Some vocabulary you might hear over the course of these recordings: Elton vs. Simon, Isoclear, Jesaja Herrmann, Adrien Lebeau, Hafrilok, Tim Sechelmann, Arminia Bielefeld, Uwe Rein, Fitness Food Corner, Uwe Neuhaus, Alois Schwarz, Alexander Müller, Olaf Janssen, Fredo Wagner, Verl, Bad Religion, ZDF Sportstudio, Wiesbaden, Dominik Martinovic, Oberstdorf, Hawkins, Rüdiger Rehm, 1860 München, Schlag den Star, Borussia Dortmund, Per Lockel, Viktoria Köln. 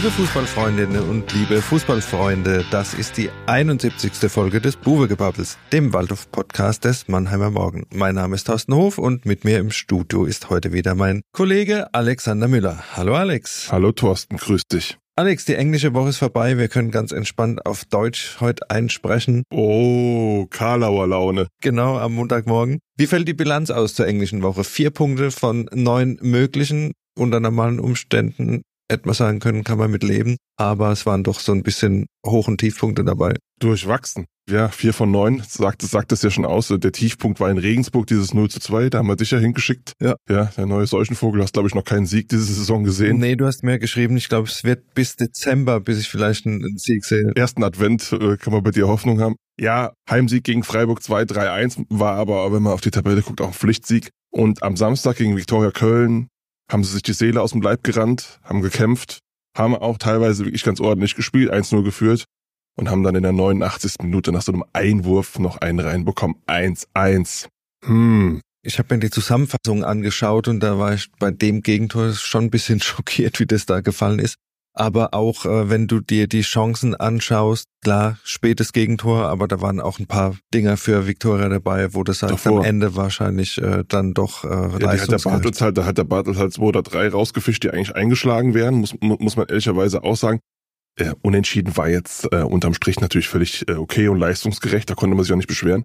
Liebe Fußballfreundinnen und liebe Fußballfreunde, das ist die 71. Folge des Buwegebabbels, dem Waldhof-Podcast des Mannheimer Morgen. Mein Name ist Thorsten Hof und mit mir im Studio ist heute wieder mein Kollege Alexander Müller. Hallo Alex. Hallo Thorsten, grüß dich. Alex, die englische Woche ist vorbei. Wir können ganz entspannt auf Deutsch heute einsprechen. Oh, Karlauer Laune. Genau, am Montagmorgen. Wie fällt die Bilanz aus zur englischen Woche? 4 Punkte von 9 möglichen. Unter normalen Umständen etwas sagen können, kann man mit leben. Aber es waren doch so ein bisschen Hoch- und Tiefpunkte dabei. Durchwachsen. Ja, 4 von 9, sagt es ja schon aus. Der Tiefpunkt war in Regensburg, dieses 0:2, da haben wir dich ja hingeschickt. Ja, der neue Seuchenvogel, hast glaube ich noch keinen Sieg diese Saison gesehen. Nee, du hast mir geschrieben, ich glaube es wird bis Dezember, bis ich vielleicht einen Sieg sehe. Ersten Advent kann man bei dir Hoffnung haben. Ja, Heimsieg gegen Freiburg 2-3-1, war aber, wenn man auf die Tabelle guckt, auch ein Pflichtsieg. Und am Samstag gegen Viktoria Köln haben sie sich die Seele aus dem Leib gerannt, haben gekämpft, haben auch teilweise wirklich ganz ordentlich gespielt, 1-0 geführt. Und haben dann in der 89. Minute nach so einem Einwurf noch einen reinbekommen. 1-1. Ich habe mir die Zusammenfassung angeschaut und da war ich bei dem Gegentor schon ein bisschen schockiert, wie das da gefallen ist. Aber auch wenn du dir die Chancen anschaust, klar, spätes Gegentor, aber da waren auch ein paar Dinger für Viktoria dabei, wo das halt davor am Ende wahrscheinlich dann doch leistungsgerecht. Da hat der Bartels halt 2 oder 3 rausgefischt, die eigentlich eingeschlagen wären, muss man ehrlicherweise auch sagen. Unentschieden war jetzt unterm Strich natürlich völlig okay und leistungsgerecht, da konnte man sich auch nicht beschweren.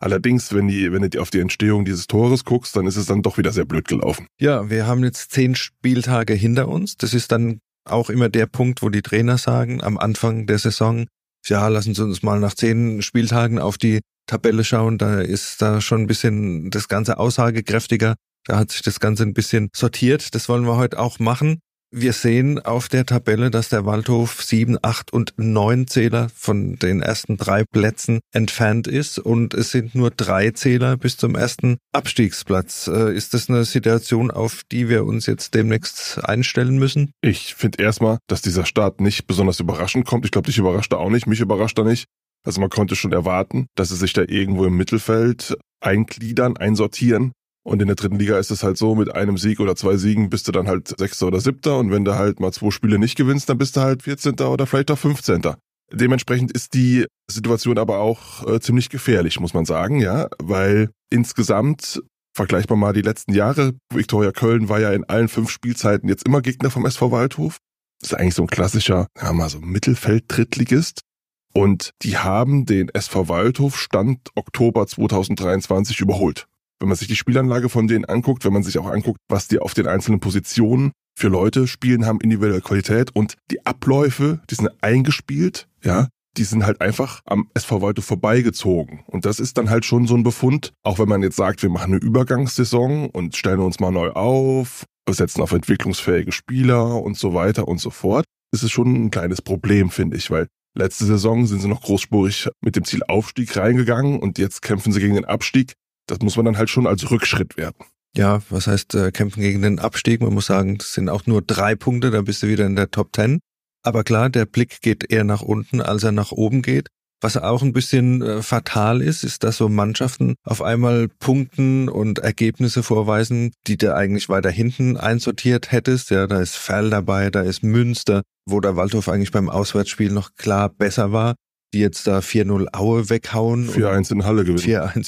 Allerdings, wenn du auf die Entstehung dieses Tores guckst, dann ist es dann doch wieder sehr blöd gelaufen. Ja, wir haben jetzt 10 Spieltage hinter uns. Das ist dann auch immer der Punkt, wo die Trainer sagen, am Anfang der Saison, ja, lassen Sie uns mal nach 10 Spieltagen auf die Tabelle schauen, da ist da schon ein bisschen das Ganze aussagekräftiger, da hat sich das Ganze ein bisschen sortiert, das wollen wir heute auch machen. Wir sehen auf der Tabelle, dass der Waldhof 7, 8 und 9 Zähler von den ersten 3 Plätzen entfernt ist und es sind nur 3 Zähler bis zum ersten Abstiegsplatz. Ist das eine Situation, auf die wir uns jetzt demnächst einstellen müssen? Ich finde erstmal, dass dieser Start nicht besonders überraschend kommt. Ich glaube, dich überrascht er auch nicht, mich überrascht er nicht. Also man konnte schon erwarten, dass sie sich da irgendwo im Mittelfeld eingliedern, einsortieren. Und in der dritten Liga ist es halt so, mit einem Sieg oder 2 Siegen bist du dann halt 6. oder 7. Und wenn du halt mal 2 Spiele nicht gewinnst, dann bist du halt 14. oder vielleicht auch 15. Dementsprechend ist die Situation aber auch ziemlich gefährlich, muss man sagen, ja. Weil insgesamt, vergleicht man mal die letzten Jahre, Viktoria Köln war ja in allen 5 Spielzeiten jetzt immer Gegner vom SV Waldhof. Das ist eigentlich so ein klassischer, ja mal so Mittelfeld-Drittligist. Und die haben den SV Waldhof Stand Oktober 2023 überholt. Wenn man sich die Spielanlage von denen anguckt, wenn man sich auch anguckt, was die auf den einzelnen Positionen für Leute spielen haben, individuelle Qualität und die Abläufe, die sind eingespielt, ja, die sind halt einfach am SV Waldhof vorbeigezogen. Und das ist dann halt schon so ein Befund, auch wenn man jetzt sagt, wir machen eine Übergangssaison und stellen uns mal neu auf, setzen auf entwicklungsfähige Spieler und so weiter und so fort, ist es schon ein kleines Problem, finde ich, weil letzte Saison sind sie noch großspurig mit dem Ziel Aufstieg reingegangen und jetzt kämpfen sie gegen den Abstieg. Das muss man dann halt schon als Rückschritt werten. Ja, was heißt kämpfen gegen den Abstieg? Man muss sagen, das sind auch nur 3 Punkte, dann bist du wieder in der Top 10. Aber klar, der Blick geht eher nach unten, als er nach oben geht. Was auch ein bisschen fatal ist, ist, dass so Mannschaften auf einmal punkten und Ergebnisse vorweisen, die du eigentlich weiter hinten einsortiert hättest. Ja, da ist Verl dabei, da ist Münster, wo der Waldhof eigentlich beim Auswärtsspiel noch klar besser war. Die jetzt da 4-0 Aue weghauen. 4-1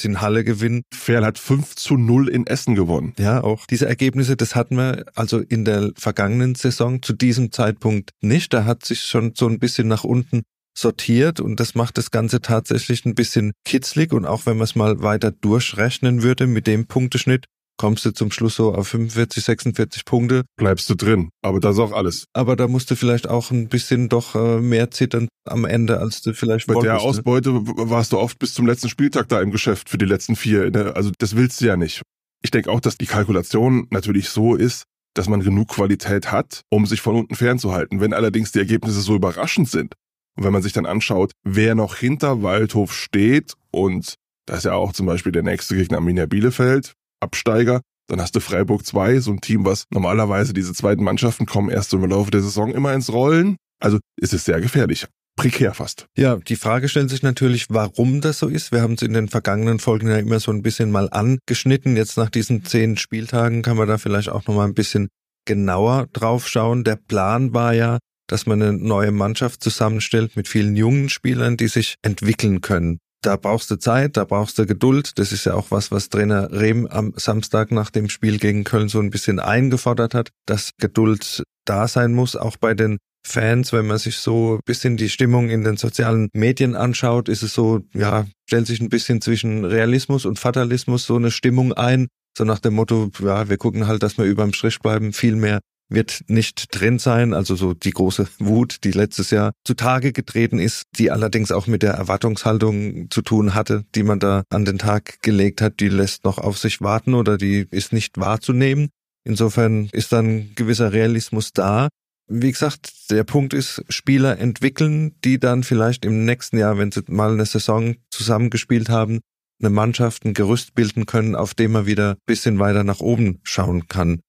in Halle gewinnen. Verl hat 5-0 in Essen gewonnen. Ja, auch diese Ergebnisse, das hatten wir also in der vergangenen Saison zu diesem Zeitpunkt nicht. Da hat sich schon so ein bisschen nach unten sortiert und das macht das Ganze tatsächlich ein bisschen kitzlig. Und auch wenn man es mal weiter durchrechnen würde mit dem Punkteschnitt, kommst du zum Schluss so auf 45, 46 Punkte. Bleibst du drin, aber das ist auch alles. Aber da musst du vielleicht auch ein bisschen doch mehr zittern am Ende, als du vielleicht wolltest. Bei der Ausbeute warst du oft bis zum letzten Spieltag da im Geschäft für die letzten 4. Also das willst du ja nicht. Ich denke auch, dass die Kalkulation natürlich so ist, dass man genug Qualität hat, um sich von unten fernzuhalten. Wenn allerdings die Ergebnisse so überraschend sind und wenn man sich dann anschaut, wer noch hinter Waldhof steht und da ist ja auch zum Beispiel der nächste Gegner Arminia Bielefeld, Absteiger, dann hast du Freiburg 2, so ein Team, was normalerweise diese zweiten Mannschaften kommen erst im Laufe der Saison immer ins Rollen. Also ist es sehr gefährlich, prekär fast. Ja, die Frage stellt sich natürlich, warum das so ist. Wir haben es in den vergangenen Folgen ja immer so ein bisschen mal angeschnitten. Jetzt nach diesen 10 Spieltagen kann man da vielleicht auch nochmal ein bisschen genauer drauf schauen. Der Plan war ja, dass man eine neue Mannschaft zusammenstellt mit vielen jungen Spielern, die sich entwickeln können. Da brauchst du Zeit, da brauchst du Geduld. Das ist ja auch was Trainer Rehm am Samstag nach dem Spiel gegen Köln so ein bisschen eingefordert hat, dass Geduld da sein muss, auch bei den Fans. Wenn man sich so ein bisschen die Stimmung in den sozialen Medien anschaut, ist es so, ja, stellt sich ein bisschen zwischen Realismus und Fatalismus so eine Stimmung ein. So nach dem Motto, ja, wir gucken halt, dass wir überm Strich bleiben, viel mehr wird nicht drin sein, also so die große Wut, die letztes Jahr zutage getreten ist, die allerdings auch mit der Erwartungshaltung zu tun hatte, die man da an den Tag gelegt hat, die lässt noch auf sich warten oder die ist nicht wahrzunehmen. Insofern ist dann ein gewisser Realismus da. Wie gesagt, der Punkt ist, Spieler entwickeln, die dann vielleicht im nächsten Jahr, wenn sie mal eine Saison zusammengespielt haben, eine Mannschaft, ein Gerüst bilden können, auf dem man wieder ein bisschen weiter nach oben schauen kann.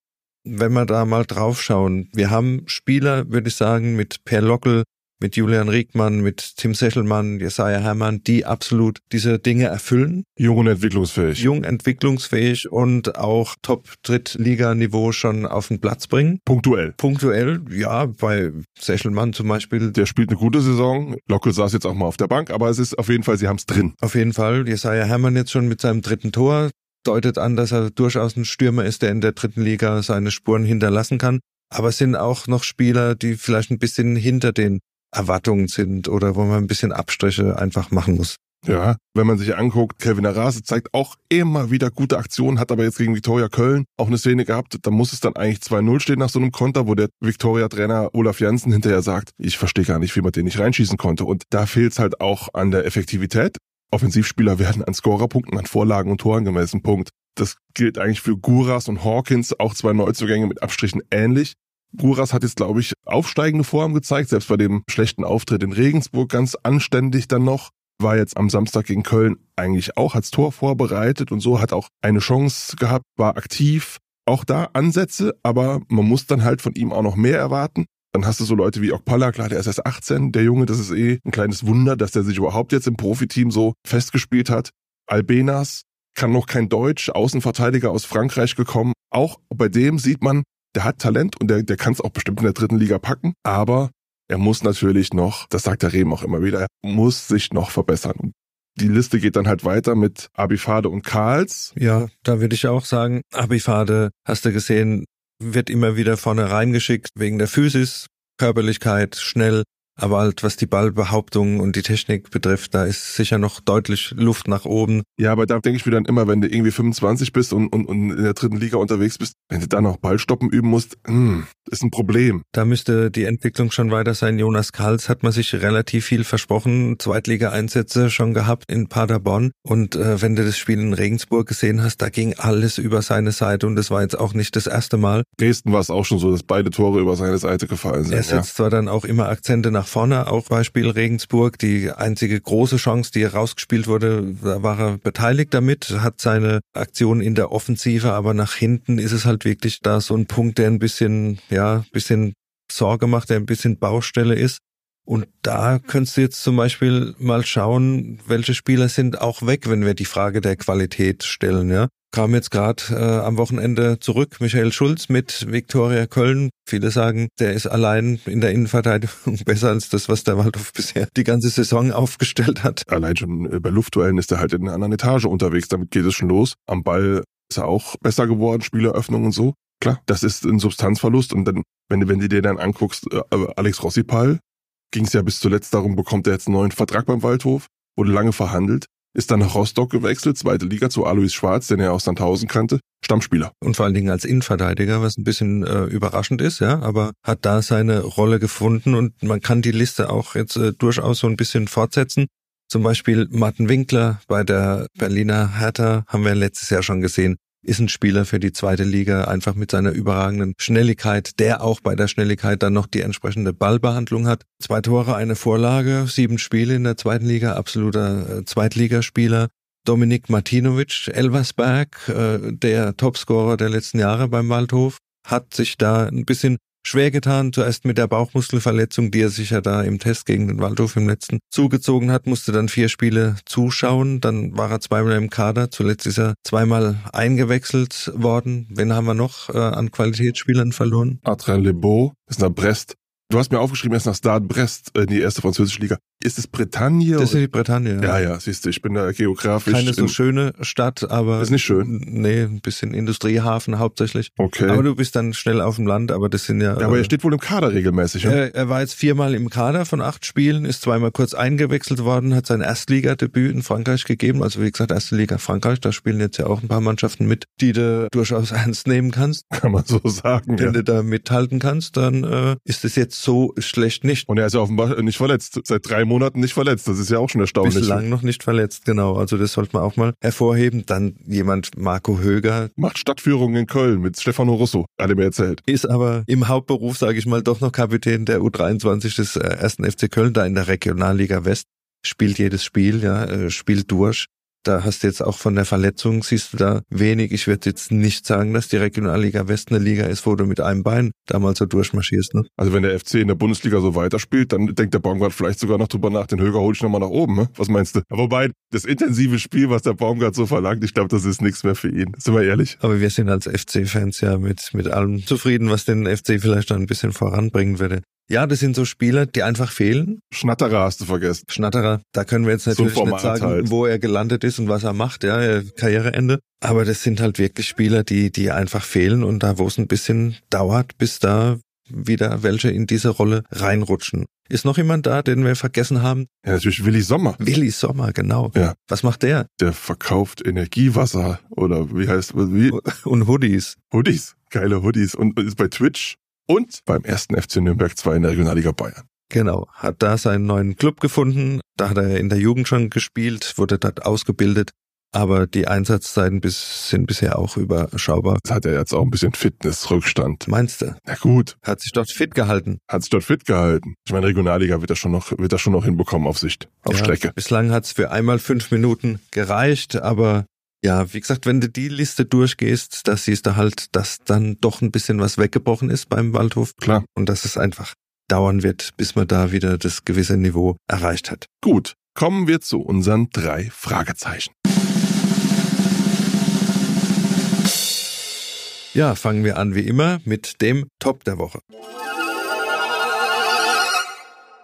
Wenn wir da mal drauf schauen, wir haben Spieler, würde ich sagen, mit Per Lockel, mit Julian Rieckmann, mit Tim Sechelmann, Jesaja Herrmann, die absolut diese Dinge erfüllen. Jung und entwicklungsfähig. Jung, entwicklungsfähig und auch Top-Drittliga-Niveau schon auf den Platz bringen. Punktuell, ja, bei Sechelmann zum Beispiel. Der spielt eine gute Saison. Lockel saß jetzt auch mal auf der Bank, aber es ist auf jeden Fall, sie haben es drin. Auf jeden Fall. Jesaja Herrmann jetzt schon mit seinem dritten Tor. Deutet an, dass er durchaus ein Stürmer ist, der in der dritten Liga seine Spuren hinterlassen kann. Aber es sind auch noch Spieler, die vielleicht ein bisschen hinter den Erwartungen sind oder wo man ein bisschen Abstriche einfach machen muss. Ja, wenn man sich anguckt, Kelvin Arase zeigt auch immer wieder gute Aktionen, hat aber jetzt gegen Viktoria Köln auch eine Szene gehabt, da muss es dann eigentlich 2-0 stehen nach so einem Konter, wo der Viktoria-Trainer Olaf Janssen hinterher sagt, ich verstehe gar nicht, wie man den nicht reinschießen konnte. Und da fehlt es halt auch an der Effektivität. Offensivspieler werden an Scorerpunkten, an Vorlagen und Toren gemessen, Punkt. Das gilt eigentlich für Guras und Hawkins, auch zwei Neuzugänge mit Abstrichen ähnlich. Guras hat jetzt, glaube ich, aufsteigende Form gezeigt, selbst bei dem schlechten Auftritt in Regensburg ganz anständig dann noch. War jetzt am Samstag gegen Köln eigentlich auch, hat's Tor vorbereitet und so, hat auch eine Chance gehabt, war aktiv. Auch da Ansätze, aber man muss dann halt von ihm auch noch mehr erwarten. Dann hast du so Leute wie Okpala, klar, der ist erst 18, der Junge, das ist ein kleines Wunder, dass der sich überhaupt jetzt im Profiteam so festgespielt hat. Albenas kann noch kein Deutsch, Außenverteidiger aus Frankreich gekommen. Auch bei dem sieht man, der hat Talent und der kann es auch bestimmt in der dritten Liga packen, aber er muss natürlich noch, das sagt der Rehm auch immer wieder, er muss sich noch verbessern. Und die Liste geht dann halt weiter mit Abifade und Karls. Ja, da würde ich auch sagen, Abifade, hast du gesehen, wird immer wieder vorne reingeschickt wegen der Physis, Körperlichkeit, schnell, aber halt was die Ballbehauptung und die Technik betrifft, da ist sicher noch deutlich Luft nach oben. Ja, aber da denke ich mir dann immer, wenn du irgendwie 25 bist und in der dritten Liga unterwegs bist, wenn du dann auch Ballstoppen üben musst, ist ein Problem. Da müsste die Entwicklung schon weiter sein. Jonas Karls hat man sich relativ viel versprochen, Zweitliga-Einsätze schon gehabt in Paderborn und wenn du das Spiel in Regensburg gesehen hast, da ging alles über seine Seite und das war jetzt auch nicht das erste Mal. Dresden war es auch schon so, dass beide Tore über seine Seite gefallen sind. Er setzt zwar dann auch immer Akzente nach vorne, auch Beispiel Regensburg, die einzige große Chance, die rausgespielt wurde, da war er beteiligt damit, hat seine Aktion in der Offensive, aber nach hinten ist es halt wirklich da so ein Punkt, der ein bisschen Sorge macht, der ein bisschen Baustelle ist. Und da könntest du jetzt zum Beispiel mal schauen, welche Spieler sind auch weg, wenn wir die Frage der Qualität stellen, ja. Kam jetzt gerade am Wochenende zurück, Michael Schulz mit Viktoria Köln. Viele sagen, der ist allein in der Innenverteidigung besser als das, was der Waldhof bisher die ganze Saison aufgestellt hat. Allein schon bei Luftduellen ist er halt in einer anderen Etage unterwegs, damit geht es schon los. Am Ball ist er auch besser geworden, Spieleröffnung und so. Klar, das ist ein Substanzverlust und dann, wenn du dir dann anguckst, Alex Rossipal, ging es ja bis zuletzt darum, bekommt er jetzt einen neuen Vertrag beim Waldhof, wurde lange verhandelt. Ist dann nach Rostock gewechselt, zweite Liga, zu Alois Schwarz, den er aus Sandhausen kannte, Stammspieler. Und vor allen Dingen als Innenverteidiger, was ein bisschen überraschend ist, ja, aber hat da seine Rolle gefunden und man kann die Liste auch jetzt durchaus so ein bisschen fortsetzen. Zum Beispiel Martin Winkler bei der Berliner Hertha, haben wir letztes Jahr schon gesehen, ist ein Spieler für die zweite Liga, einfach mit seiner überragenden Schnelligkeit, der auch bei der Schnelligkeit dann noch die entsprechende Ballbehandlung hat. 2 Tore, eine Vorlage, 7 Spiele in der zweiten Liga, absoluter Zweitligaspieler. Dominik Martinovic, Elversberg, der Topscorer der letzten Jahre beim Waldhof, hat sich da ein bisschen schwer getan, zuerst mit der Bauchmuskelverletzung, die er sich ja da im Test gegen den Waldhof im letzten zugezogen hat, musste dann 4 Spiele zuschauen, dann war er 2-mal im Kader, zuletzt ist er 2-mal eingewechselt worden. Wen haben wir noch an Qualitätsspielern verloren? Adrien Lebeau ist nach Brest, Du hast mir aufgeschrieben, erst nach Stade Brest, die erste französische Liga. Ist es Bretagne? Das ist die Bretagne. Ja, ja, siehst du, ich bin da geografisch. Keine so schöne Stadt, aber... Ist nicht schön? Nee, ein bisschen Industriehafen hauptsächlich. Okay. Aber du bist dann schnell auf dem Land, aber das sind ja... Ja, aber er steht wohl im Kader regelmäßig, ja? Er war jetzt 4-mal im Kader von 8 Spielen, ist 2-mal kurz eingewechselt worden, hat sein Erstligadebüt in Frankreich gegeben. Also wie gesagt, Erste Liga Frankreich, da spielen jetzt ja auch ein paar Mannschaften mit, die du durchaus ernst nehmen kannst. Kann man so sagen, wenn du da mithalten kannst, dann ist es jetzt so schlecht nicht. Und er ist ja offenbar nicht verletzt, seit 3 Monaten nicht verletzt. Das ist ja auch schon erstaunlich. Bislang noch nicht verletzt, genau. Also das sollte man auch mal hervorheben. Dann jemand, Marco Höger. Macht Stadtführung in Köln mit Stefano Russo, hat er mir erzählt. Ist aber im Hauptberuf, sage ich mal, doch noch Kapitän der U23 des 1. FC Köln, da in der Regionalliga West. Spielt jedes Spiel, ja, spielt durch. Da hast du jetzt auch von der Verletzung, siehst du da wenig. Ich werde jetzt nicht sagen, dass die Regionalliga West eine Liga ist, wo du mit einem Bein damals so durchmarschierst. Ne? Also wenn der FC in der Bundesliga so weiterspielt, dann denkt der Baumgart vielleicht sogar noch drüber nach, den Höger hole ich nochmal nach oben. Ne? Was meinst du? Aber wobei, das intensive Spiel, was der Baumgart so verlangt, ich glaube, das ist nichts mehr für ihn. Sind wir ehrlich? Aber wir sind als FC-Fans ja mit allem zufrieden, was den FC vielleicht dann ein bisschen voranbringen würde. Ja, das sind so Spieler, die einfach fehlen. Schnatterer hast du vergessen. Schnatterer, da können wir jetzt natürlich so nicht sagen, halt, wo er gelandet ist und was er macht, ja, Karriereende. Aber das sind halt wirklich Spieler, die einfach fehlen und da, wo es ein bisschen dauert, bis da wieder welche in diese Rolle reinrutschen. Ist noch jemand da, den wir vergessen haben? Ja, natürlich Willi Sommer. Willi Sommer, genau. Ja. Was macht der? Der verkauft Energiewasser oder wie heißt... Wie? Und Hoodies. Hoodies, geile Hoodies und ist bei Twitch. Und beim 1. FC Nürnberg 2 in der Regionalliga Bayern. Genau, hat da seinen neuen Club gefunden. Da hat er in der Jugend schon gespielt, wurde dort ausgebildet. Aber die Einsatzzeiten sind bisher auch überschaubar. Das hat er jetzt auch ein bisschen Fitnessrückstand. Meinst du? Na gut. Hat sich dort fit gehalten. Ich meine, Regionalliga wird das schon noch hinbekommen auf Sicht, auf ja, Strecke. Bislang hat es für einmal 5 Minuten gereicht, aber... Ja, wie gesagt, wenn du die Liste durchgehst, da siehst du halt, dass dann doch ein bisschen was weggebrochen ist beim Waldhof. Klar. Und dass es einfach dauern wird, bis man da wieder das gewisse Niveau erreicht hat. Gut, kommen wir zu unseren 3 Fragezeichen. Ja, fangen wir an wie immer mit dem Top der Woche.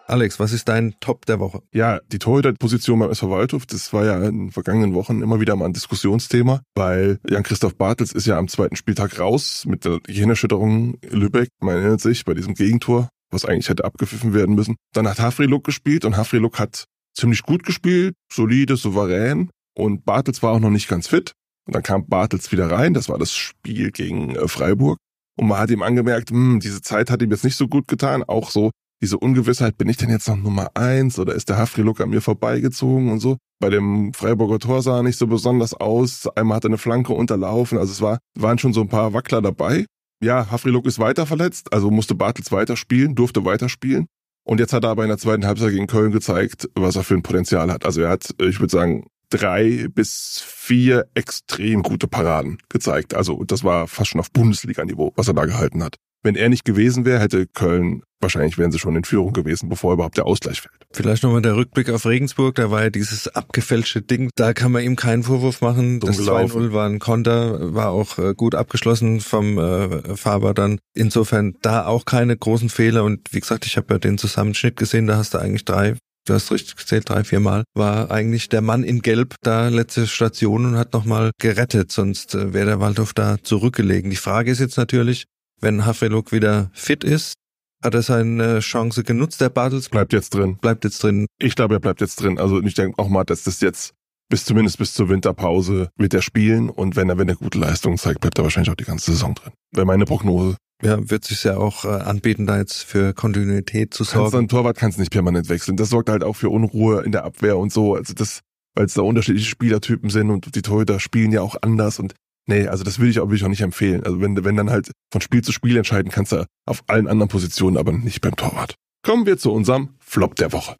Alex, was ist dein Top der Woche? Ja, die Torhüterposition beim SV Waldhof, das war ja in den vergangenen Wochen immer wieder mal ein Diskussionsthema, weil Jan-Christoph Bartels ist ja am 2. Spieltag raus mit der Gehirnerschütterung in Lübeck, man erinnert sich, bei diesem Gegentor, was eigentlich hätte abgepfiffen werden müssen. Dann hat Hafrilok gespielt und Hafrilok hat ziemlich gut gespielt, solide, souverän und Bartels war auch noch nicht ganz fit. Und dann kam Bartels wieder rein, das war das Spiel gegen Freiburg und man hat ihm angemerkt, diese Zeit hat ihm jetzt nicht so gut getan, auch so. Diese Ungewissheit, bin ich denn jetzt noch Nummer 1 oder ist der Hafrilok an mir vorbeigezogen und so? Bei dem Freiburger Tor sah er nicht so besonders aus. Einmal hat er eine Flanke unterlaufen. Also es waren schon so ein paar Wackler dabei. Ja, Hafrilok ist weiter verletzt, also musste Bartels durfte weiterspielen. Und jetzt hat er aber in der zweiten Halbzeit gegen Köln gezeigt, was er für ein Potenzial hat. Also er hat, ich würde sagen, 3 bis 4 extrem gute Paraden gezeigt. Also das war fast schon auf Bundesliga-Niveau, was er da gehalten hat. Wenn er nicht gewesen wäre, hätte Köln, wahrscheinlich wären sie schon in Führung gewesen, bevor überhaupt der Ausgleich fällt. Vielleicht nochmal der Rückblick auf Regensburg, da war ja dieses abgefälschte Ding, da kann man ihm keinen Vorwurf machen. Das 2-0 war ein Konter, war auch gut abgeschlossen vom Faber dann. Insofern da auch keine großen Fehler und wie gesagt, ich habe ja den Zusammenschnitt gesehen, da hast du eigentlich 3-4 Mal, war eigentlich der Mann in Gelb da letzte Station und hat nochmal gerettet, sonst wäre der Waldhof da zurückgelegen. Die Frage ist jetzt natürlich, wenn Hafrilok wieder fit ist, hat er seine Chance genutzt, der Bartels? Bleibt jetzt drin. Ich glaube, er bleibt jetzt drin. Also ich denke auch mal, dass das jetzt bis zur Winterpause wird er spielen. Und wenn er gute Leistungen zeigt, bleibt er wahrscheinlich auch die ganze Saison drin. Wäre meine Prognose. Ja, wird sich ja auch anbieten, da jetzt für Kontinuität zu sorgen. Ein Torwart kannst nicht permanent wechseln. Das sorgt halt auch für Unruhe in der Abwehr und so. Also das, weil es da unterschiedliche Spielertypen sind und die Torhüter spielen ja auch anders und nee, also das will ich auch nicht empfehlen. Also wenn dann halt von Spiel zu Spiel entscheiden kannst du auf allen anderen Positionen, aber nicht beim Torwart. Kommen wir zu unserem Flop der Woche.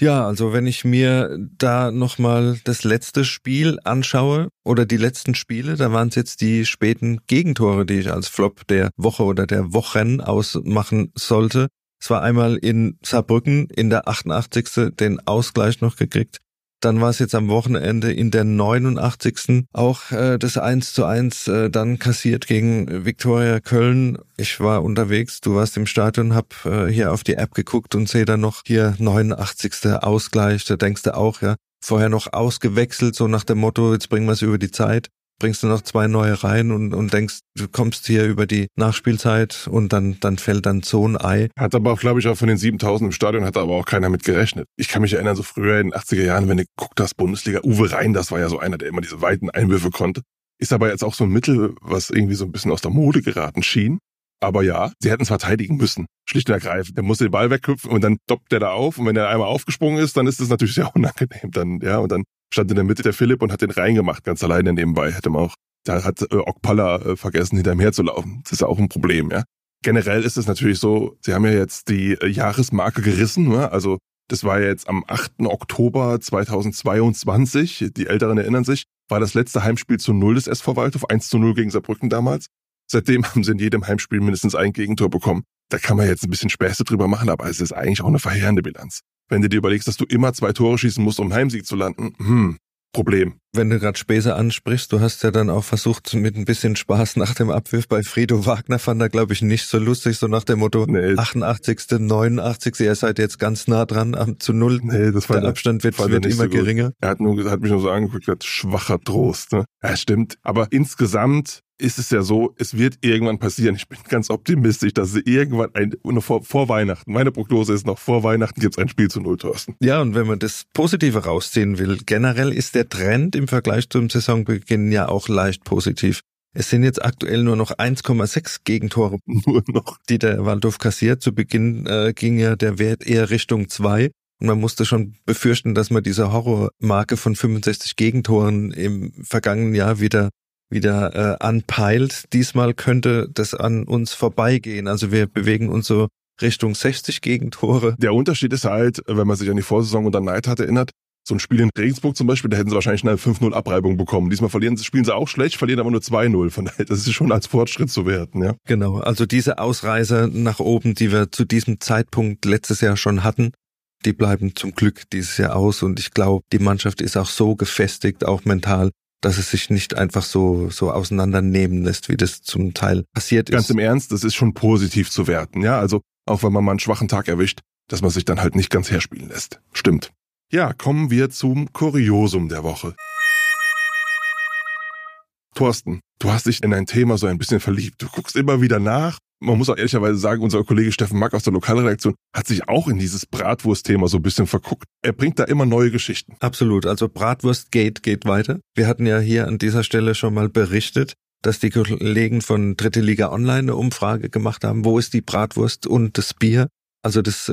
Ja, also wenn ich mir da nochmal das letzte Spiel anschaue oder die letzten Spiele, da waren es jetzt die späten Gegentore, die ich als Flop der Woche oder der Wochen ausmachen sollte. Es war einmal in Saarbrücken in der 88. den Ausgleich noch gekriegt. Dann war es jetzt am Wochenende in der 89. auch das 1:1 dann kassiert gegen Viktoria Köln. Ich war unterwegs, du warst im Stadion, hab hier auf die App geguckt und sehe dann noch hier 89. Ausgleich. Da denkst du auch, ja, vorher noch ausgewechselt, so nach dem Motto, jetzt bringen wir es über die Zeit. Bringst du noch zwei neue rein und denkst, du kommst hier über die Nachspielzeit und dann fällt dann so ein Ei. Hat aber auch, glaube ich, auch von den 7.000 im Stadion hat aber auch keiner mit gerechnet. Ich kann mich erinnern, so früher in den 80er Jahren, wenn du guckt hast, Bundesliga, Uwe Rein, das war ja so einer, der immer diese weiten Einwürfe konnte. Ist aber jetzt auch so ein Mittel, was irgendwie so ein bisschen aus der Mode geraten schien. Aber ja, sie hätten es verteidigen müssen. Schlicht und ergreifend. Der musste den Ball wegköpfen und dann doppt der da auf. Und wenn der einmal aufgesprungen ist, dann ist das natürlich sehr unangenehm. Dann, ja, und dann stand in der Mitte der Philipp und hat den reingemacht, ganz alleine nebenbei. Hätte man auch, da hat Okpala vergessen, hinter ihm herzulaufen. Das ist ja auch ein Problem, ja. Generell ist es natürlich so, sie haben ja jetzt die Jahresmarke gerissen, ne? Also das war ja jetzt am 8. Oktober 2022, die Älteren erinnern sich, war das letzte Heimspiel zu 0 des SV Waldhof, 1:0 gegen Saarbrücken damals. Seitdem haben sie in jedem Heimspiel mindestens ein Gegentor bekommen. Da kann man jetzt ein bisschen Späße drüber machen, aber es ist eigentlich auch eine verheerende Bilanz. Wenn du dir überlegst, dass du immer 2 Tore schießen musst, um einen Heimsieg zu landen, Problem. Wenn du gerade Späße ansprichst, du hast ja dann auch versucht, mit ein bisschen Spaß nach dem Abwurf bei Fredo Wagner, fand er, glaube ich, nicht so lustig, so nach dem Motto, nee. 88., 89., ihr seid jetzt ganz nah dran zu 0. Nee, das war der Abstand wird immer so geringer. Er hat mich nur so angeguckt, hat schwacher Trost. Ne? Ja, stimmt. Aber insgesamt ist es ja so, es wird irgendwann passieren. Ich bin ganz optimistisch, dass es irgendwann, vor Weihnachten, meine Prognose ist noch, vor Weihnachten gibt es ein Spiel zu 0, Thorsten. Ja, und wenn man das Positive rausziehen will, generell ist der Trend im Vergleich zum Saisonbeginn ja auch leicht positiv. Es sind jetzt aktuell nur noch 1,6 Gegentore, die der Waldhof kassiert. Zu Beginn ging ja der Wert eher Richtung 2. Und man musste schon befürchten, dass man diese Horrormarke von 65 Gegentoren im vergangenen Jahr wieder anpeilt. Diesmal könnte das an uns vorbeigehen. Also wir bewegen uns so Richtung 60 Gegentore. Der Unterschied ist halt, wenn man sich an die Vorsaison unter Neid hat erinnert, so ein Spiel in Regensburg zum Beispiel, da hätten sie wahrscheinlich eine 5-0 Abreibung bekommen. Diesmal spielen sie auch schlecht, verlieren aber nur 2-0. Von daher, das ist schon als Fortschritt zu werten, ja. Genau, also diese Ausreißer nach oben, die wir zu diesem Zeitpunkt letztes Jahr schon hatten, die bleiben zum Glück dieses Jahr aus. Und ich glaube, die Mannschaft ist auch so gefestigt, auch mental, dass es sich nicht einfach so auseinandernehmen lässt, wie das zum Teil passiert ist. Ganz im Ernst, das ist schon positiv zu werten, ja. Also auch wenn man mal einen schwachen Tag erwischt, dass man sich dann halt nicht ganz herspielen lässt. Stimmt. Ja, kommen wir zum Kuriosum der Woche. Thorsten, du hast dich in ein Thema so ein bisschen verliebt. Du guckst immer wieder nach. Man muss auch ehrlicherweise sagen, unser Kollege Steffen Mack aus der Lokalredaktion hat sich auch in dieses Bratwurst-Thema so ein bisschen verguckt. Er bringt da immer neue Geschichten. Absolut, also Bratwurst-Gate geht weiter. Wir hatten ja hier an dieser Stelle schon mal berichtet, dass die Kollegen von Dritte Liga Online eine Umfrage gemacht haben, wo ist die Bratwurst und das Bier, also das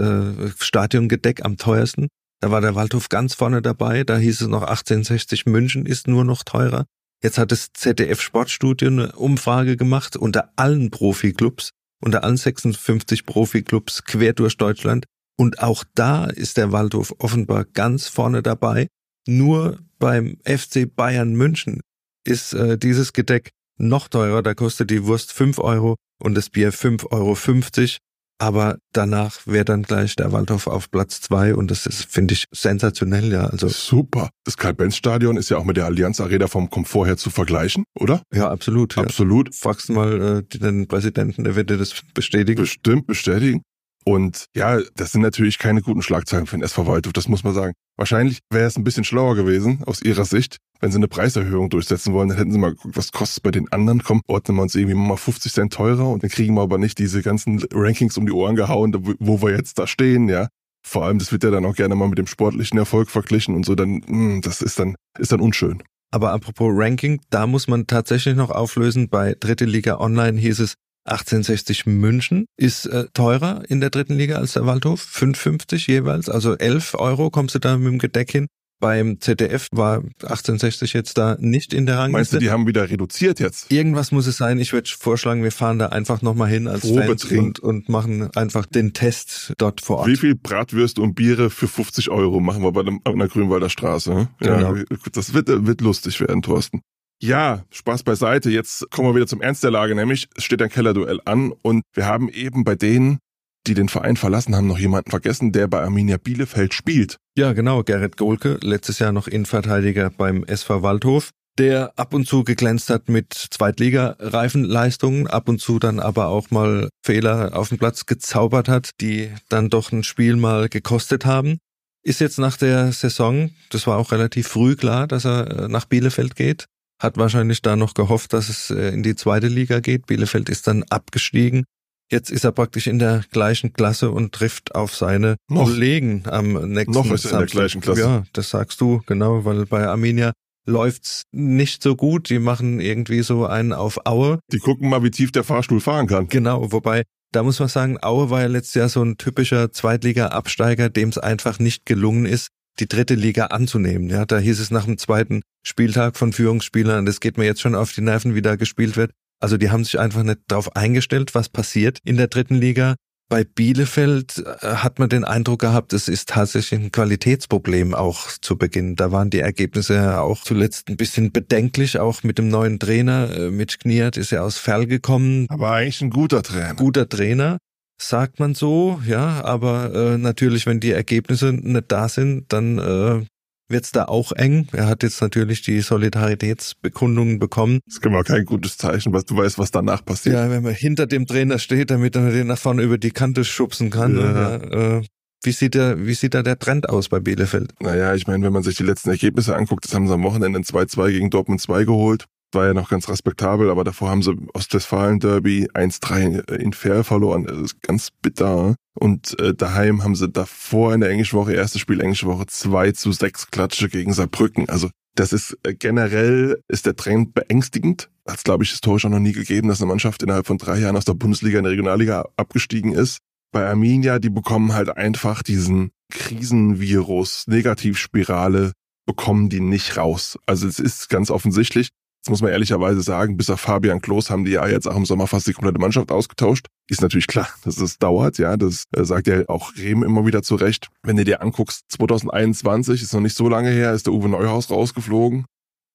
Stadiongedeck am teuersten. Da war der Waldhof ganz vorne dabei, da hieß es noch 1860 München ist nur noch teurer. Jetzt hat das ZDF Sportstudio eine Umfrage gemacht unter allen Profiklubs, unter allen 56 Profiklubs quer durch Deutschland. Und auch da ist der Waldhof offenbar ganz vorne dabei. Nur beim FC Bayern München ist dieses Gedeck noch teurer. Da kostet die Wurst 5 € und das Bier 5,50 €. Aber danach wäre dann gleich der Waldhof auf Platz 2 und das ist, finde ich, sensationell, ja. Also super. Das Karl-Benz-Stadion ist ja auch mit der Allianz Arena vom Komfort her zu vergleichen, oder? Ja, absolut. Absolut. Ja. Fragst du mal den Präsidenten, der wird dir das bestätigen. Bestimmt bestätigen. Und ja, das sind natürlich keine guten Schlagzeilen für den SV Waldhof, das muss man sagen. Wahrscheinlich wäre es ein bisschen schlauer gewesen, aus ihrer Sicht, wenn sie eine Preiserhöhung durchsetzen wollen, dann hätten sie mal geguckt, was kostet es bei den anderen. Komm, ordnen wir uns irgendwie mal 50 Cent teurer und dann kriegen wir aber nicht diese ganzen Rankings um die Ohren gehauen, wo wir jetzt da stehen, ja. Vor allem, das wird ja dann auch gerne mal mit dem sportlichen Erfolg verglichen und so, das ist dann unschön. Aber apropos Ranking, da muss man tatsächlich noch auflösen. Bei Dritte Liga Online hieß es, 1860 München ist teurer in der dritten Liga als der Waldhof, 5,50 € jeweils, also 11 € kommst du da mit dem Gedeck hin. Beim ZDF war 1860 jetzt da nicht in der Rangliste. Meinst du, die haben wieder reduziert jetzt? Irgendwas muss es sein. Ich würde vorschlagen, wir fahren da einfach nochmal hin als Fans und machen einfach den Test dort vor Ort. Wie viel Bratwürste und Biere für 50 € machen wir an der Grünwalder Straße? Ne? Genau. Ja, das wird lustig werden, Thorsten. Ja, Spaß beiseite. Jetzt kommen wir wieder zum Ernst der Lage, nämlich es steht ein Kellerduell an und wir haben eben bei denen, die den Verein verlassen haben, noch jemanden vergessen, der bei Arminia Bielefeld spielt. Ja, genau, Gerrit Gohlke, letztes Jahr noch Innenverteidiger beim SV Waldhof, der ab und zu geglänzt hat mit Zweitliga-Reifenleistungen, ab und zu dann aber auch mal Fehler auf dem Platz gezaubert hat, die dann doch ein Spiel mal gekostet haben. Ist jetzt nach der Saison, das war auch relativ früh klar, dass er nach Bielefeld geht, hat wahrscheinlich da noch gehofft, dass es in die zweite Liga geht. Bielefeld ist dann abgestiegen. Jetzt ist er praktisch in der gleichen Klasse und trifft auf seine Kollegen am nächsten Samstag. Noch ist er in der gleichen Klasse. Ja, das sagst du, genau, weil bei Arminia läuft's nicht so gut. Die machen irgendwie so einen auf Aue. Die gucken mal, wie tief der Fahrstuhl fahren kann. Genau, wobei, da muss man sagen, Aue war ja letztes Jahr so ein typischer Zweitliga-Absteiger, dem es einfach nicht gelungen ist, die dritte Liga anzunehmen. Ja, da hieß es nach dem zweiten Spieltag von Führungsspielern, das geht mir jetzt schon auf die Nerven, wie da gespielt wird. Also die haben sich einfach nicht drauf eingestellt, was passiert in der dritten Liga. Bei Bielefeld hat man den Eindruck gehabt, es ist tatsächlich ein Qualitätsproblem auch zu Beginn. Da waren die Ergebnisse auch zuletzt ein bisschen bedenklich, auch mit dem neuen Trainer. Mit Kniert ist er aus Verl gekommen. Aber eigentlich ein guter Trainer. Guter Trainer, sagt man so, ja. Aber natürlich, wenn die Ergebnisse nicht da sind, dann wird's da auch eng. Er hat jetzt natürlich die Solidaritätsbekundungen bekommen. Das ist immer kein gutes Zeichen, weil du weißt, was danach passiert. Ja, wenn man hinter dem Trainer steht, damit man den nach vorne über die Kante schubsen kann. Ja. Ja, wie sieht da der Trend aus bei Bielefeld? Naja, ich meine, wenn man sich die letzten Ergebnisse anguckt, das haben sie am Wochenende 2-2 gegen Dortmund 2 geholt. War ja noch ganz respektabel, aber davor haben sie Ostwestfalen-Derby 1-3 in Verl verloren. Das ist ganz bitter. Und daheim haben sie davor in der englischen Woche, erstes Spiel englische Woche, 2-6 Klatsche gegen Saarbrücken. Also das ist generell, ist der Trend beängstigend. Hat es, glaube ich, historisch auch noch nie gegeben, dass eine Mannschaft innerhalb von 3 Jahren aus der Bundesliga in die Regionalliga abgestiegen ist. Bei Arminia, die bekommen halt einfach diesen Krisenvirus, Negativspirale, bekommen die nicht raus. Also es ist ganz offensichtlich. Das muss man ehrlicherweise sagen, bis auf Fabian Klos haben die ja jetzt auch im Sommer fast die komplette Mannschaft ausgetauscht. Ist natürlich klar, dass es dauert, ja. Das sagt ja auch Rehm immer wieder zu Recht. Wenn du dir anguckst, 2021, ist noch nicht so lange her, ist der Uwe Neuhaus rausgeflogen.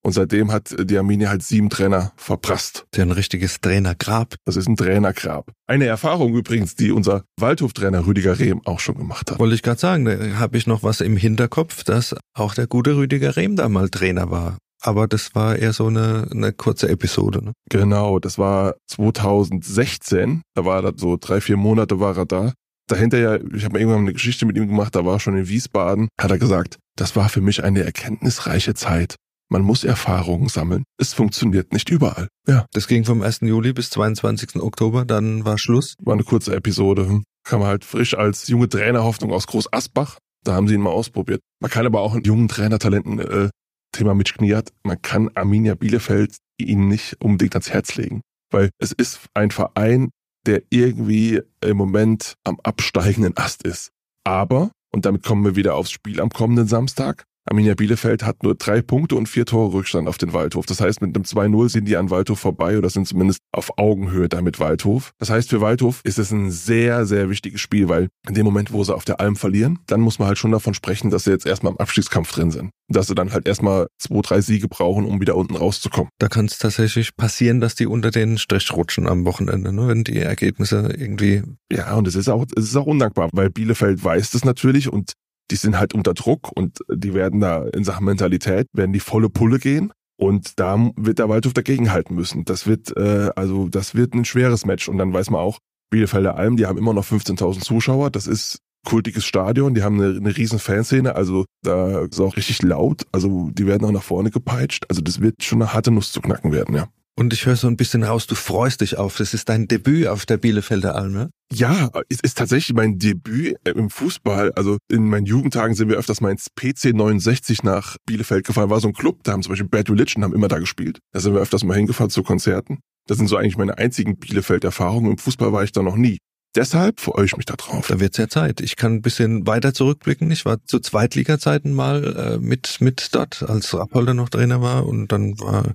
Und seitdem hat die Arminia halt 7 Trainer verprasst. Das ist ja ein richtiges Trainergrab. Das ist ein Trainergrab. Eine Erfahrung übrigens, die unser Waldhof-Trainer Rüdiger Rehm auch schon gemacht hat. Wollte ich gerade sagen, da habe ich noch was im Hinterkopf, dass auch der gute Rüdiger Rehm da mal Trainer war. Aber das war eher so eine kurze Episode, ne? Genau, das war 2016. Da war er so 3-4 Monate war er da. Dahinter ja, ich habe irgendwann eine Geschichte mit ihm gemacht, da war er schon in Wiesbaden, hat er gesagt, das war für mich eine erkenntnisreiche Zeit. Man muss Erfahrungen sammeln. Es funktioniert nicht überall. Ja. Das ging vom 1. Juli bis 22. Oktober, dann war Schluss. War eine kurze Episode. Kam halt frisch als junge Trainerhoffnung aus Groß Asbach. Da haben sie ihn mal ausprobiert. Man kann aber auch einen jungen Trainertalenten Thema mit Kniat, man kann Arminia Bielefeld ihnen nicht unbedingt ans Herz legen. Weil es ist ein Verein, der irgendwie im Moment am absteigenden Ast ist. Aber, und damit kommen wir wieder aufs Spiel am kommenden Samstag, Arminia Bielefeld hat nur 3 Punkte und 4 Tore Rückstand auf den Waldhof. Das heißt, mit einem 2-0 sind die an Waldhof vorbei oder sind zumindest auf Augenhöhe damit Waldhof. Das heißt, für Waldhof ist es ein sehr, sehr wichtiges Spiel, weil in dem Moment, wo sie auf der Alm verlieren, dann muss man halt schon davon sprechen, dass sie jetzt erstmal im Abstiegskampf drin sind. Dass sie dann halt erstmal 2-3 Siege brauchen, um wieder unten rauszukommen. Da kann es tatsächlich passieren, dass die unter den Strich rutschen am Wochenende, ne? Wenn die Ergebnisse irgendwie... Ja, und es ist auch undankbar, weil Bielefeld weiß das natürlich und die sind halt unter Druck und die werden da in Sachen Mentalität, werden die volle Pulle gehen und da wird der Waldhof dagegenhalten müssen. Das wird ein schweres Match und dann weiß man auch, Bielefelder Alm, die haben immer noch 15.000 Zuschauer, das ist ein kultiges Stadion, die haben eine riesen Fanszene, also da ist auch richtig laut, also die werden auch nach vorne gepeitscht, also das wird schon eine harte Nuss zu knacken werden, ja. Und ich höre so ein bisschen raus, du freust dich auf. Das ist dein Debüt auf der Bielefelder Alm, ne? Ja, es ist tatsächlich mein Debüt im Fußball. Also in meinen Jugendtagen sind wir öfters mal ins PC 69 nach Bielefeld gefahren. War so ein Club, da haben zum Beispiel Bad Religion, haben immer da gespielt. Da sind wir öfters mal hingefahren zu Konzerten. Das sind so eigentlich meine einzigen Bielefeld-Erfahrungen. Im Fußball war ich da noch nie. Deshalb freue ich mich da drauf. Da wird's ja Zeit. Ich kann ein bisschen weiter zurückblicken. Ich war zu Zweitliga-Zeiten mal mit dort, als Rappolder noch Trainer war. Und dann war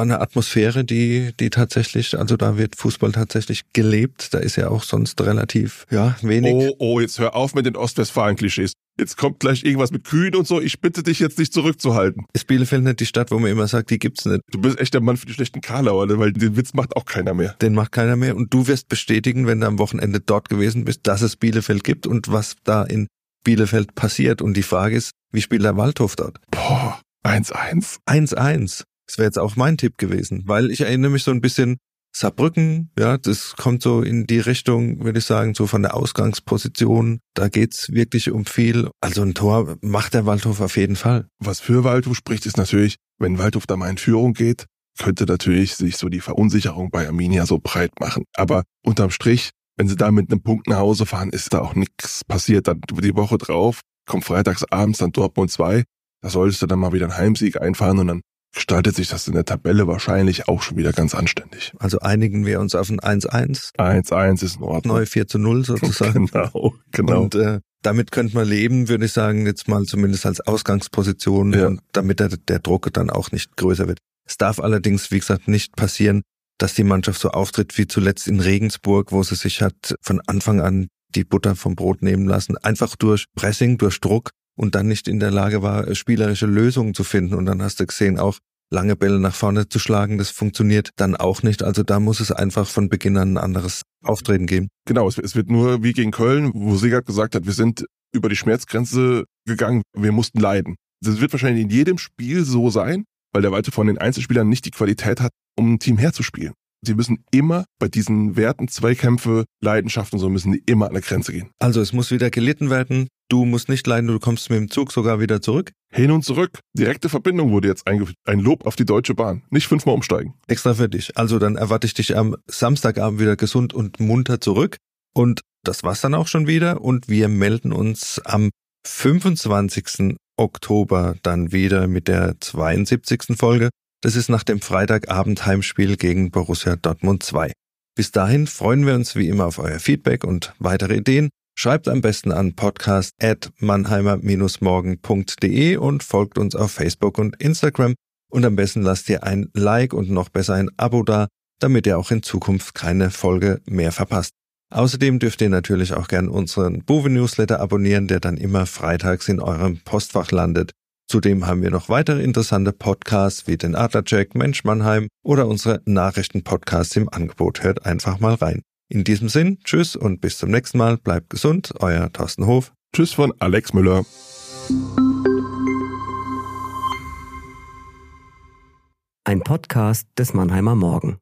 eine Atmosphäre, die tatsächlich, also da wird Fußball tatsächlich gelebt. Da ist ja auch sonst relativ, wenig. Oh, jetzt hör auf mit den Ostwestfalen-Klischees. jetzt kommt gleich irgendwas mit Kühen und so, ich bitte dich jetzt nicht zurückzuhalten. Ist Bielefeld nicht die Stadt, wo man immer sagt, die gibt's nicht? Du bist echt der Mann für die schlechten Karlauer, weil den Witz macht auch keiner mehr. Den macht keiner mehr und du wirst bestätigen, wenn du am Wochenende dort gewesen bist, dass es Bielefeld gibt und was da in Bielefeld passiert. Und die Frage ist, wie spielt der Waldhof dort? Boah, 1-1. 1-1. Das wäre jetzt auch mein Tipp gewesen, weil ich erinnere mich so ein bisschen Saarbrücken, ja, das kommt so in die Richtung, würde ich sagen, so von der Ausgangsposition, da geht's wirklich um viel. Also ein Tor macht der Waldhof auf jeden Fall. Was für Waldhof spricht, ist natürlich, wenn Waldhof da mal in Führung geht, könnte natürlich sich so die Verunsicherung bei Arminia so breit machen. Aber unterm Strich, wenn sie da mit einem Punkt nach Hause fahren, ist da auch nichts passiert. Dann die Woche drauf, kommt freitagsabends dann Dortmund 2, da solltest du dann mal wieder einen Heimsieg einfahren und dann gestaltet sich das in der Tabelle wahrscheinlich auch schon wieder ganz anständig. Also einigen wir uns auf ein 1-1. 1-1 ist in Ordnung. Neu 4-0 sozusagen. Genau. Und damit könnte man leben, würde ich sagen, jetzt mal zumindest als Ausgangsposition, ja. Und damit der Druck dann auch nicht größer wird. Es darf allerdings, wie gesagt, nicht passieren, dass die Mannschaft so auftritt wie zuletzt in Regensburg, wo sie sich hat von Anfang an die Butter vom Brot nehmen lassen. Einfach durch Pressing, durch Druck. Und dann nicht in der Lage war, spielerische Lösungen zu finden. Und dann hast du gesehen, auch lange Bälle nach vorne zu schlagen, das funktioniert dann auch nicht. Also da muss es einfach von Beginn an ein anderes Auftreten geben. Genau, es wird nur wie gegen Köln, wo Siegert gesagt hat, wir sind über die Schmerzgrenze gegangen, wir mussten leiden. Das wird wahrscheinlich in jedem Spiel so sein, weil der Waldhof von den Einzelspielern nicht die Qualität hat, um ein Team herzuspielen. Sie müssen immer bei diesen Werten, Zweikämpfe, Leidenschaften und so, müssen die immer an der Grenze gehen. Also es muss wieder gelitten werden. Du musst nicht leiden, du kommst mit dem Zug sogar wieder zurück. Hin und zurück. Direkte Verbindung wurde jetzt eingeführt. Ein Lob auf die Deutsche Bahn. Nicht 5-mal umsteigen. Extra für dich. Also dann erwarte ich dich am Samstagabend wieder gesund und munter zurück. Und das war's dann auch schon wieder. Und wir melden uns am 25. Oktober dann wieder mit der 72. Folge. Das ist nach dem Freitagabend Heimspiel gegen Borussia Dortmund 2. Bis dahin freuen wir uns wie immer auf euer Feedback und weitere Ideen. Schreibt am besten an podcast@mannheimer-morgen.de und folgt uns auf Facebook und Instagram. Und am besten lasst ihr ein Like und noch besser ein Abo da, damit ihr auch in Zukunft keine Folge mehr verpasst. Außerdem dürft ihr natürlich auch gern unseren Buwe-Newsletter abonnieren, der dann immer freitags in eurem Postfach landet. Zudem haben wir noch weitere interessante Podcasts wie den Adlercheck, Mensch Mannheim oder unsere Nachrichten-Podcasts im Angebot. Hört einfach mal rein. In diesem Sinn, tschüss und bis zum nächsten Mal. Bleibt gesund, euer Thorsten Hof. Tschüss von Alex Müller. Ein Podcast des Mannheimer Morgen.